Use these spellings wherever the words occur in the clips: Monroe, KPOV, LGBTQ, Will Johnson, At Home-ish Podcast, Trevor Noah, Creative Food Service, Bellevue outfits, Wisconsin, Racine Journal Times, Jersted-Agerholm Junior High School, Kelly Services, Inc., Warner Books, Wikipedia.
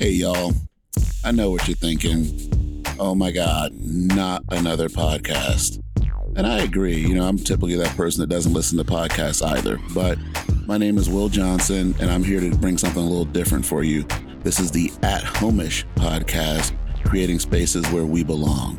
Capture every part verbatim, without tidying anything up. Hey, y'all, I know what you're thinking. Oh, my God, not another podcast. And I agree. You know, I'm typically that person that doesn't listen to podcasts either. But my name is Will Johnson, and I'm here to bring something a little different for you. This is the At Home-ish Podcast, creating spaces where we belong.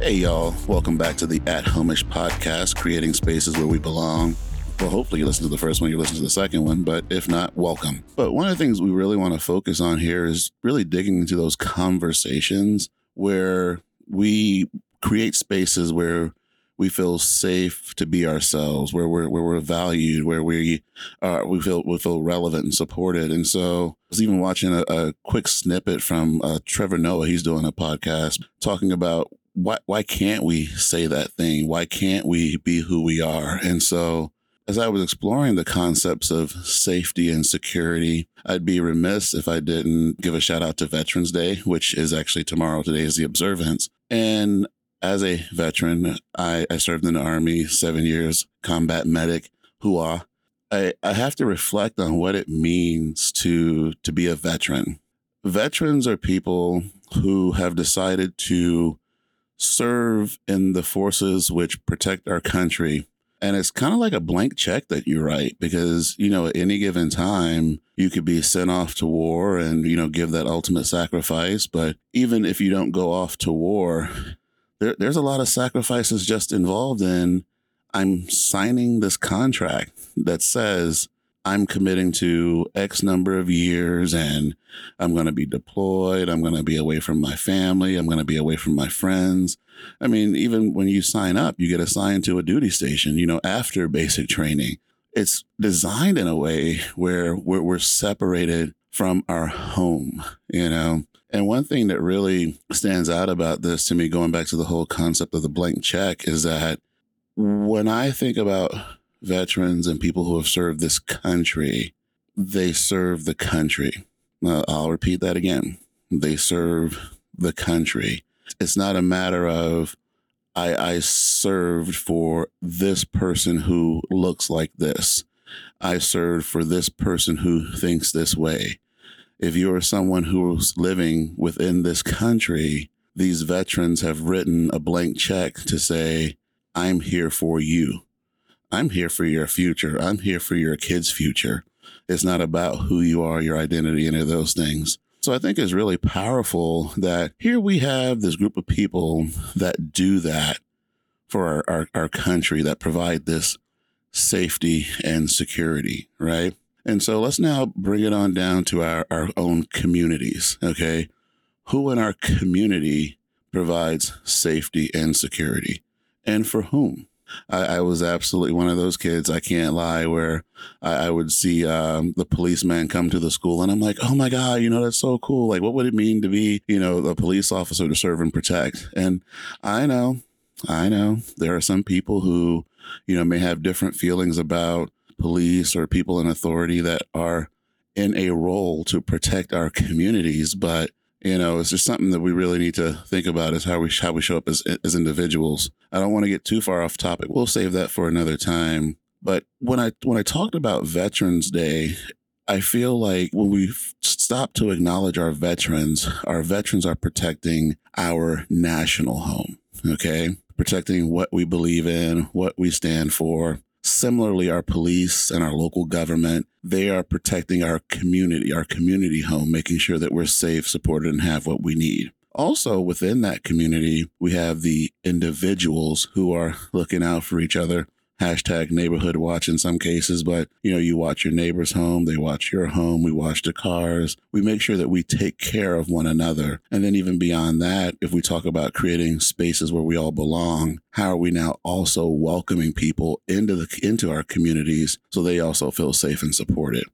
Hey, y'all. Welcome back to the At Home-ish Podcast, creating spaces where we belong. Well, hopefully you listen to the first one, you listen to the second one, but if not, welcome. But one of the things we really want to focus on here is really digging into those conversations where we create spaces where we feel safe to be ourselves, where we're, where we're valued, where we are, we feel, we feel relevant and supported. And so I was even watching a, a quick snippet from uh, Trevor Noah. He's doing a podcast talking about Why why can't we say that thing? Why can't we be who we are? And so as I was exploring the concepts of safety and security, I'd be remiss if I didn't give a shout out to Veterans Day, which is actually tomorrow. Today is the observance. And as a veteran, I, I served in the Army seven years, combat medic, hoo-ah. I, I have to reflect on what it means to to be a veteran. Veterans are people who have decided to serve in the forces which protect our country. And it's kind of like a blank check that you write because, you know, at any given time, you could be sent off to war and, you know, give that ultimate sacrifice. But even if you don't go off to war, there, there's a lot of sacrifices just involved in I'm signing this contract that says I'm committing to X number of years and I'm going to be deployed. I'm going to be away from my family. I'm going to be away from my friends. I mean, even when you sign up, you get assigned to a duty station, you know, after basic training. It's designed in a way where we're, we're separated from our home, you know. And one thing that really stands out about this to me, going back to the whole concept of the blank check, is that when I think about veterans and people who have served this country, they serve the country. Uh, I'll repeat that again. They serve the country. It's not a matter of I, I served for this person who looks like this. I served for this person who thinks this way. If you are someone who's living within this country, these veterans have written a blank check to say, I'm here for you. I'm here for your future. I'm here for your kids' future. It's not about who you are, your identity, any of those things. So I think it's really powerful that here we have this group of people that do that for our, our, our country, that provide this safety and security, right? And so let's now bring it on down to our, our own communities, okay? Who in our community provides safety and security? And for whom? I, I was absolutely one of those kids, I can't lie, where I, I would see um, the policeman come to the school and I'm like, oh my God, you know, that's so cool. Like, what would it mean to be, you know, a police officer to serve and protect? And I know, I know there are some people who, you know, may have different feelings about police or people in authority that are in a role to protect our communities. But you know, it's just something that we really need to think about is how we how we show up as as individuals. I don't want to get too far off topic. We'll save that for another time. But when I when I talked about Veterans Day, I feel like when we stop to acknowledge our veterans, our veterans are protecting our national home, okay? Protecting what we believe in, what we stand for. Similarly, our police and our local government, they are protecting our community, our community home, making sure that we're safe, supported, and have what we need. Also, within that community, we have the individuals who are looking out for each other. Hashtag neighborhood watch in some cases, but you know, you watch your neighbor's home, they watch your home, we watch the cars. We make sure that we take care of one another. And then even beyond that, if we talk about creating spaces where we all belong, how are we now also welcoming people into the into our communities so they also feel safe and supported?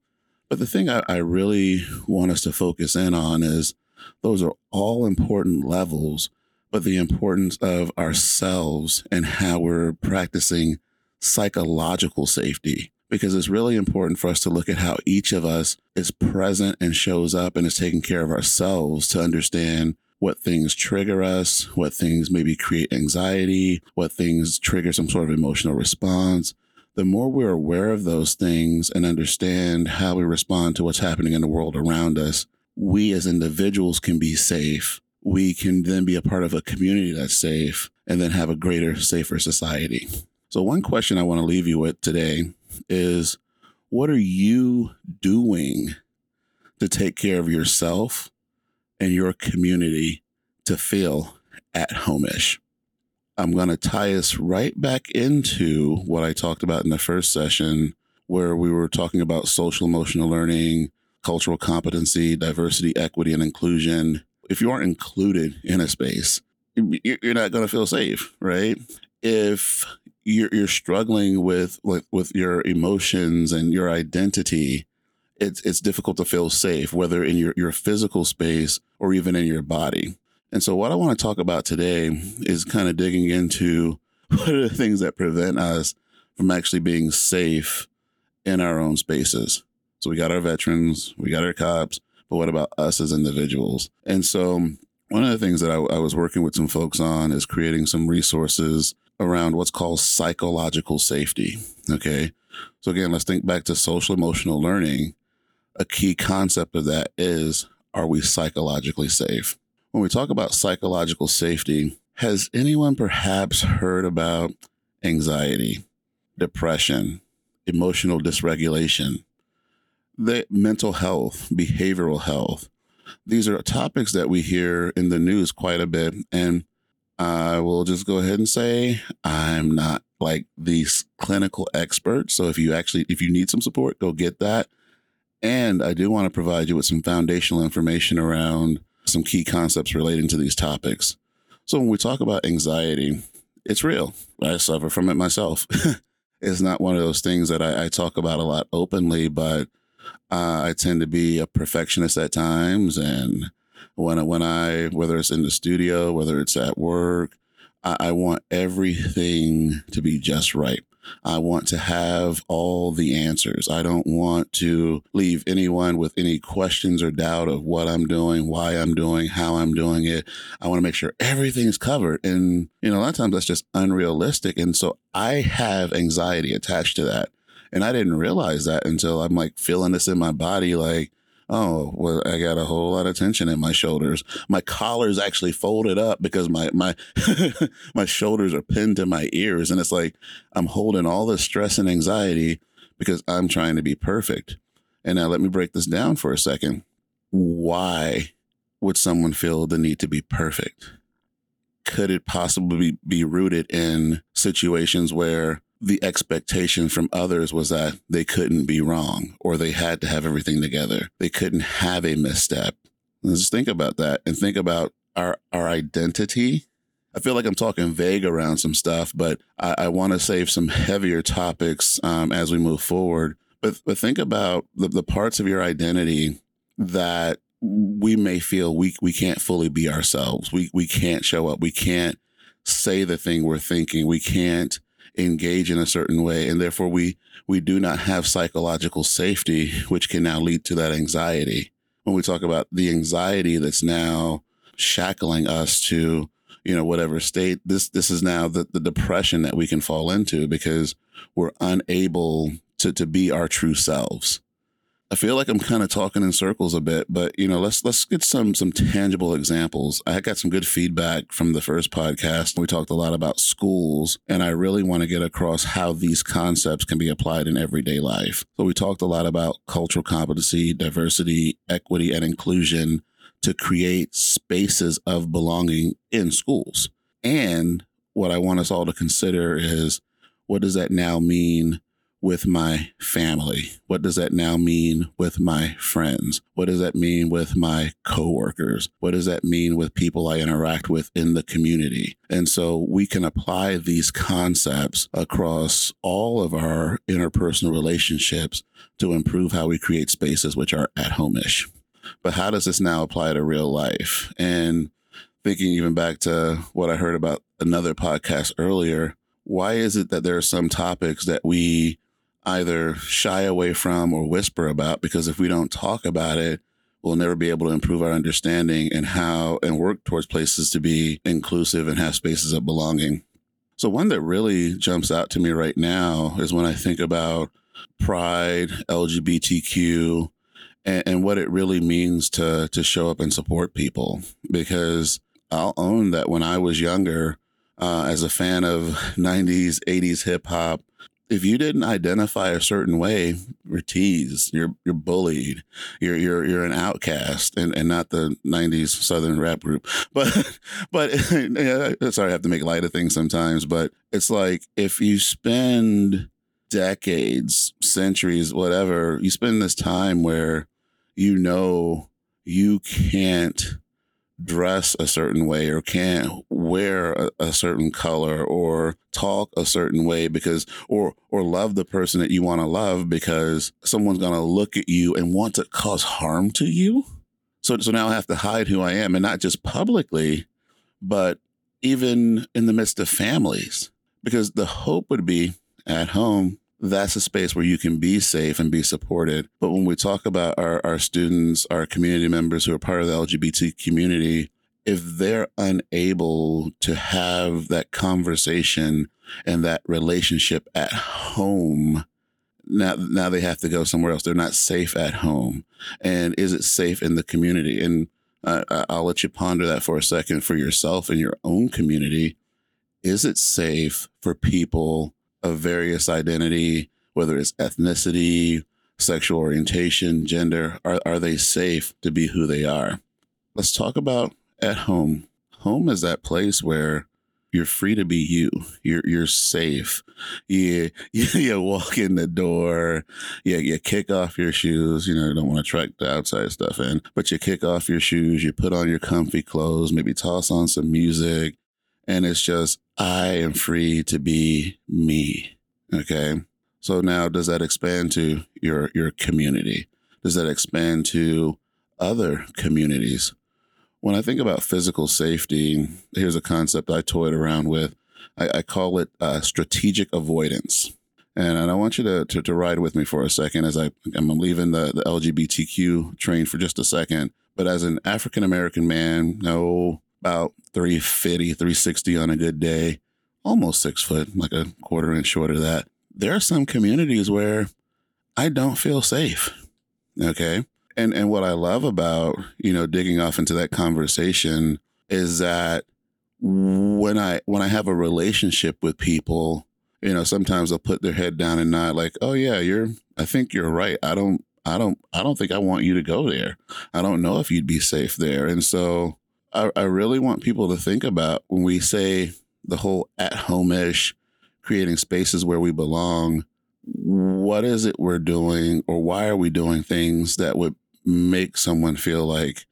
But the thing I, I really want us to focus in on is those are all important levels, but the importance of ourselves and how we're practicing psychological safety, because it's really important for us to look at how each of us is present and shows up and is taking care of ourselves to understand what things trigger us, what things maybe create anxiety, what things trigger some sort of emotional response. The more we're aware of those things and understand how we respond to what's happening in the world around us, we as individuals can be safe. We can then be a part of a community that's safe and then have a greater, safer society. So one question I want to leave you with today is, what are you doing to take care of yourself and your community to feel at home-ish? I'm going to tie us right back into what I talked about in the first session, where we were talking about social emotional learning, cultural competency, diversity, equity, and inclusion. If you aren't included in a space, you're not going to feel safe, right? If you're, you're struggling with, with with your emotions and your identity, it's it's difficult to feel safe, whether in your, your physical space or even in your body. And so what I want to talk about today is kind of digging into what are the things that prevent us from actually being safe in our own spaces. So we got our veterans, we got our cops, but what about us as individuals? And so one of the things that I, I was working with some folks on is creating some resources around what's called psychological safety. Okay. So again, let's think back to social emotional learning. A key concept of that is, are we psychologically safe? When we talk about psychological safety, has anyone perhaps heard about anxiety, depression, emotional dysregulation, the mental health, behavioral health? These are topics that we hear in the news quite a bit. And I will just go ahead and say, I'm not like these clinical experts. So if you actually, if you need some support, go get that. And I do want to provide you with some foundational information around some key concepts relating to these topics. So when we talk about anxiety, it's real. I suffer from it myself. It's not one of those things that I, I talk about a lot openly, but uh, I tend to be a perfectionist at times. And when, when I, whether it's in the studio, whether it's at work, I, I want everything to be just right. I want to have all the answers. I don't want to leave anyone with any questions or doubt of what I'm doing, why I'm doing, how I'm doing it. I want to make sure everything is covered. And, you know, a lot of times that's just unrealistic. And so I have anxiety attached to that. And I didn't realize that until I'm like feeling this in my body, like, oh, well, I got a whole lot of tension in my shoulders. My collar's actually folded up because my my my shoulders are pinned to my ears. And it's like I'm holding all this stress and anxiety because I'm trying to be perfect. And now let me break this down for a second. Why would someone feel the need to be perfect? Could it possibly be, be rooted in situations where the expectation from others was that they couldn't be wrong, or they had to have everything together. They couldn't have a misstep. Let's think about that and think about our, our identity. I feel like I'm talking vague around some stuff, but I, I want to save some heavier topics um, as we move forward. But, but think about the, the parts of your identity that we may feel we, we can't fully be ourselves. We, we can't show up. We can't say the thing we're thinking. We can't engage in a certain way, and therefore we we do not have psychological safety, which can now lead to that anxiety. When we talk about the anxiety that's now shackling us to, you know, whatever state, this this is now the, the depression that we can fall into because we're unable to to be our true selves. I feel like I'm kind of talking in circles a bit, but, you know, let's let's get some some tangible examples. I got some good feedback from the first podcast. We talked a lot about schools, and I really want to get across how these concepts can be applied in everyday life. So we talked a lot about cultural competency, diversity, equity, and inclusion to create spaces of belonging in schools. And what I want us all to consider is, what does that now mean with my family? What does that now mean with my friends? What does that mean with my coworkers? What does that mean with people I interact with in the community? And so we can apply these concepts across all of our interpersonal relationships to improve how we create spaces which are at home-ish. But how does this now apply to real life? And thinking even back to what I heard about another podcast earlier, why is it that there are some topics that we either shy away from or whisper about? Because if we don't talk about it, we'll never be able to improve our understanding and how and work towards places to be inclusive and have spaces of belonging. So one that really jumps out to me right now is when I think about pride, L G B T Q, and, and what it really means to, to show up and support people. Because I'll own that when I was younger, uh, as a fan of nineties, eighties hip hop, if you didn't identify a certain way, you're teased, you're you're bullied, you're you're you're an outcast, and, and not the nineties Southern rap group. But but yeah, sorry, I have to make light of things sometimes. But it's like if you spend decades, centuries, whatever, you spend this time where you know you can't dress a certain way or can't wear a, a certain color or talk a certain way because or or love the person that you want to love because someone's going to look at you and want to cause harm to you. So, so now I have to hide who I am, and not just publicly, but even in the midst of families, because the hope would be at home. That's a space where you can be safe and be supported. But when we talk about our, our students, our community members who are part of the L G B T community, if they're unable to have that conversation and that relationship at home, now, now they have to go somewhere else. They're not safe at home. And is it safe in the community? And uh, I'll let you ponder that for a second for yourself and your own community. Is it safe for people of various identity, whether it's ethnicity, sexual orientation, gender, are, are they safe to be who they are? Let's talk about at home. Home is that place where you're free to be you. You're you're safe. You, you, you walk in the door, you, you kick off your shoes. You know, you don't want to track the outside stuff in, but you kick off your shoes, you put on your comfy clothes, maybe toss on some music. And it's just, I am free to be me. Okay. So now does that expand to your, your community? Does that expand to other communities? When I think about physical safety, here's a concept I toyed around with. I, I call it uh, strategic avoidance. And, and I want you to, to, to ride with me for a second as I, I'm leaving the, the L G B T Q train for just a second. But as an African-American man, no, about three fifty, three sixty on a good day, almost six foot, like a quarter inch short of that. There are some communities where I don't feel safe. Okay. And, and what I love about, you know, digging off into that conversation is that when I, when I have a relationship with people, you know, sometimes they'll put their head down and nod like, oh yeah, you're, I think you're right. I don't, I don't, I don't think I want you to go there. I don't know if you'd be safe there. And so I really want people to think about when we say the whole at home-ish, creating spaces where we belong, what is it we're doing or why are we doing things that would make someone feel like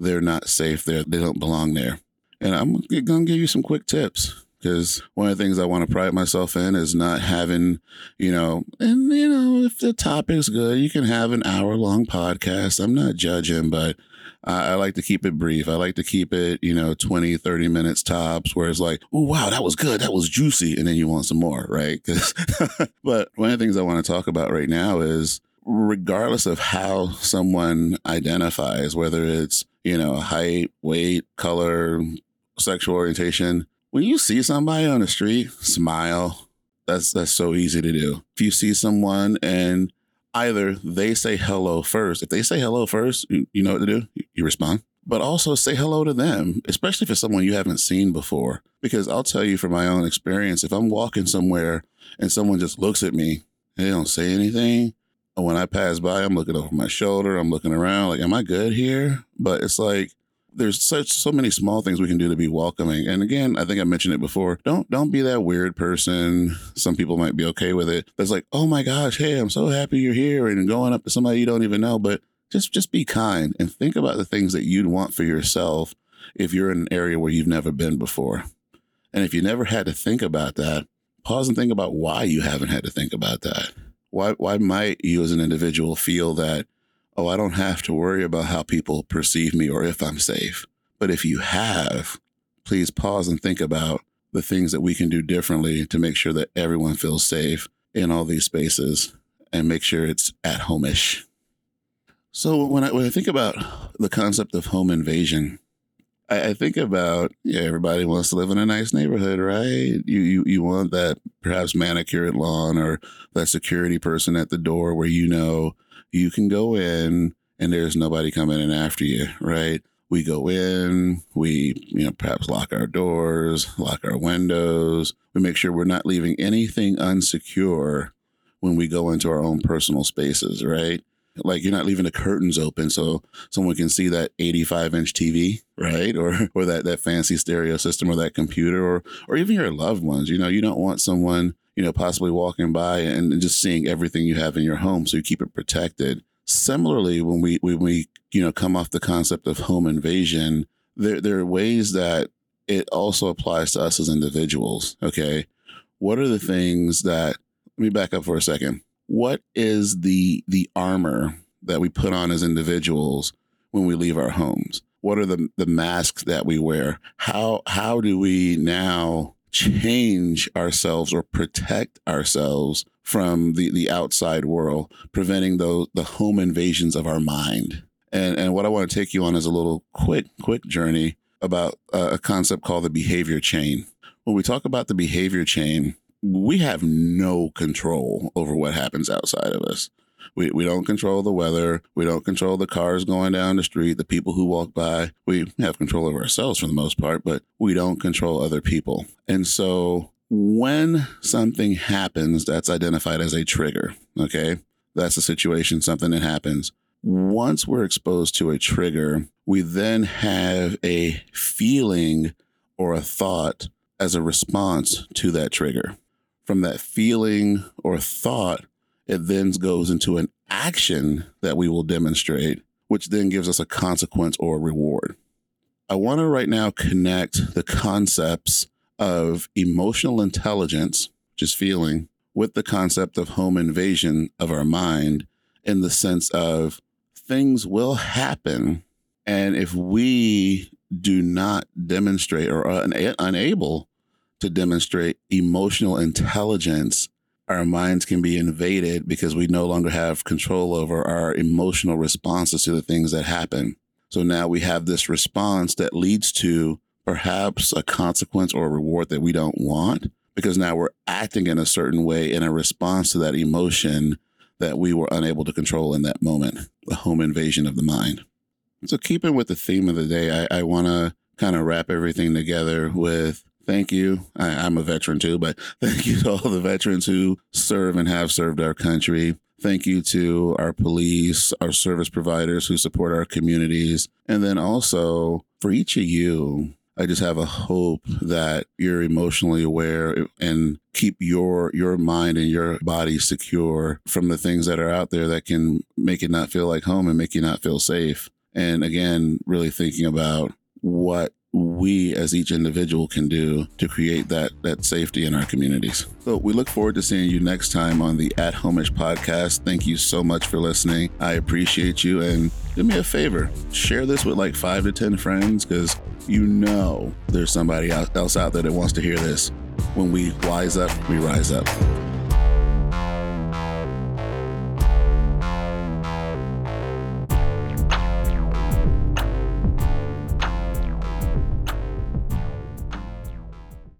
they're not safe there, they don't belong there? And I'm going to give you some quick tips because one of the things I want to pride myself in is not having, you know, and, you know, if the topic's good, you can have an hour-long podcast. I'm not judging, but I like to keep it brief. I like to keep it, you know, twenty, thirty minutes tops where it's like, oh, wow, that was good. That was juicy. And then you want some more, right? But one of the things I want to talk about right now is regardless of how someone identifies, whether it's, you know, height, weight, color, sexual orientation, when you see somebody on the street, smile. That's, that's so easy to do. If you see someone and either they say hello first. If they say hello first, you, you know what to do. You, you respond. But also say hello to them, especially if it's someone you haven't seen before. Because I'll tell you from my own experience, if I'm walking somewhere and someone just looks at me and they don't say anything, and when I pass by, I'm looking over my shoulder. I'm looking around like, am I good here? But it's like there's such so many small things we can do to be welcoming. And again, I think I mentioned it before. Don't don't be that weird person. Some people might be okay with it. That's like, oh my gosh, hey, I'm so happy you're here, and going up to somebody you don't even know. But just just be kind and think about the things that you'd want for yourself if you're in an area where you've never been before. And if you never had to think about that, pause and think about why you haven't had to think about that. Why why might you as an individual feel that, oh, I don't have to worry about how people perceive me or if I'm safe. But if you have, please pause and think about the things that we can do differently to make sure that everyone feels safe in all these spaces and make sure it's at home-ish. So when I when I think about the concept of home invasion, I, I think about, yeah, everybody wants to live in a nice neighborhood, right? You, you you want that perhaps manicured lawn or that security person at the door where you know you can go in and there's nobody coming in after you, right? We go in, we, you know, perhaps lock our doors, lock our windows. We make sure we're not leaving anything unsecure when we go into our own personal spaces, right? Like, you're not leaving the curtains open so someone can see that eighty-five inch T V, right? Or or that, that fancy stereo system or that computer or or even your loved ones. You know, you don't want someone, you know, possibly walking by and just seeing everything you have in your home. So you keep it protected. Similarly, when we, when we, you know, come off the concept of home invasion, there, there are ways that it also applies to us as individuals. Okay. What are the things that, let me back up for a second. What is the, the armor that we put on as individuals when we leave our homes? What are the, the masks that we wear? How, how do we now change ourselves or protect ourselves from the, the outside world, preventing those the home invasions of our mind? And and what I want to take you on is a little quick, quick journey about a concept called the behavior chain. When we talk about the behavior chain, we have no control over what happens outside of us. We we don't control the weather. We don't control the cars going down the street, the people who walk by. We have control over ourselves for the most part, but we don't control other people. And so when something happens that's identified as a trigger, okay, that's a situation, something that happens. Once we're exposed to a trigger, we then have a feeling or a thought as a response to that trigger. From that feeling or thought, it then goes into an action that we will demonstrate, which then gives us a consequence or a reward. I want to right now connect the concepts of emotional intelligence, which is feeling, with the concept of home invasion of our mind, in the sense of things will happen. And if we do not demonstrate or are un- unable to demonstrate emotional intelligence, our minds can be invaded because we no longer have control over our emotional responses to the things that happen. So now we have this response that leads to perhaps a consequence or a reward that we don't want, because now we're acting in a certain way in a response to that emotion that we were unable to control in that moment, the home invasion of the mind. So keeping with the theme of the day, I, I want to kind of wrap everything together with thank you. I, I'm a veteran too, but thank you to all the veterans who serve and have served our country. Thank you to our police, our service providers who support our communities. And then also for each of you, I just have a hope that you're emotionally aware and keep your your mind and your body secure from the things that are out there that can make it not feel like home and make you not feel safe. And again, really thinking about what we as each individual can do to create that that safety in our communities. So we look forward to seeing you next time on the At Home-ish Podcast. Thank you so much for listening. I appreciate you. And do me a favor, share this with like five to ten friends, because you know there's somebody else out there that wants to hear this. When we wise up, we rise up.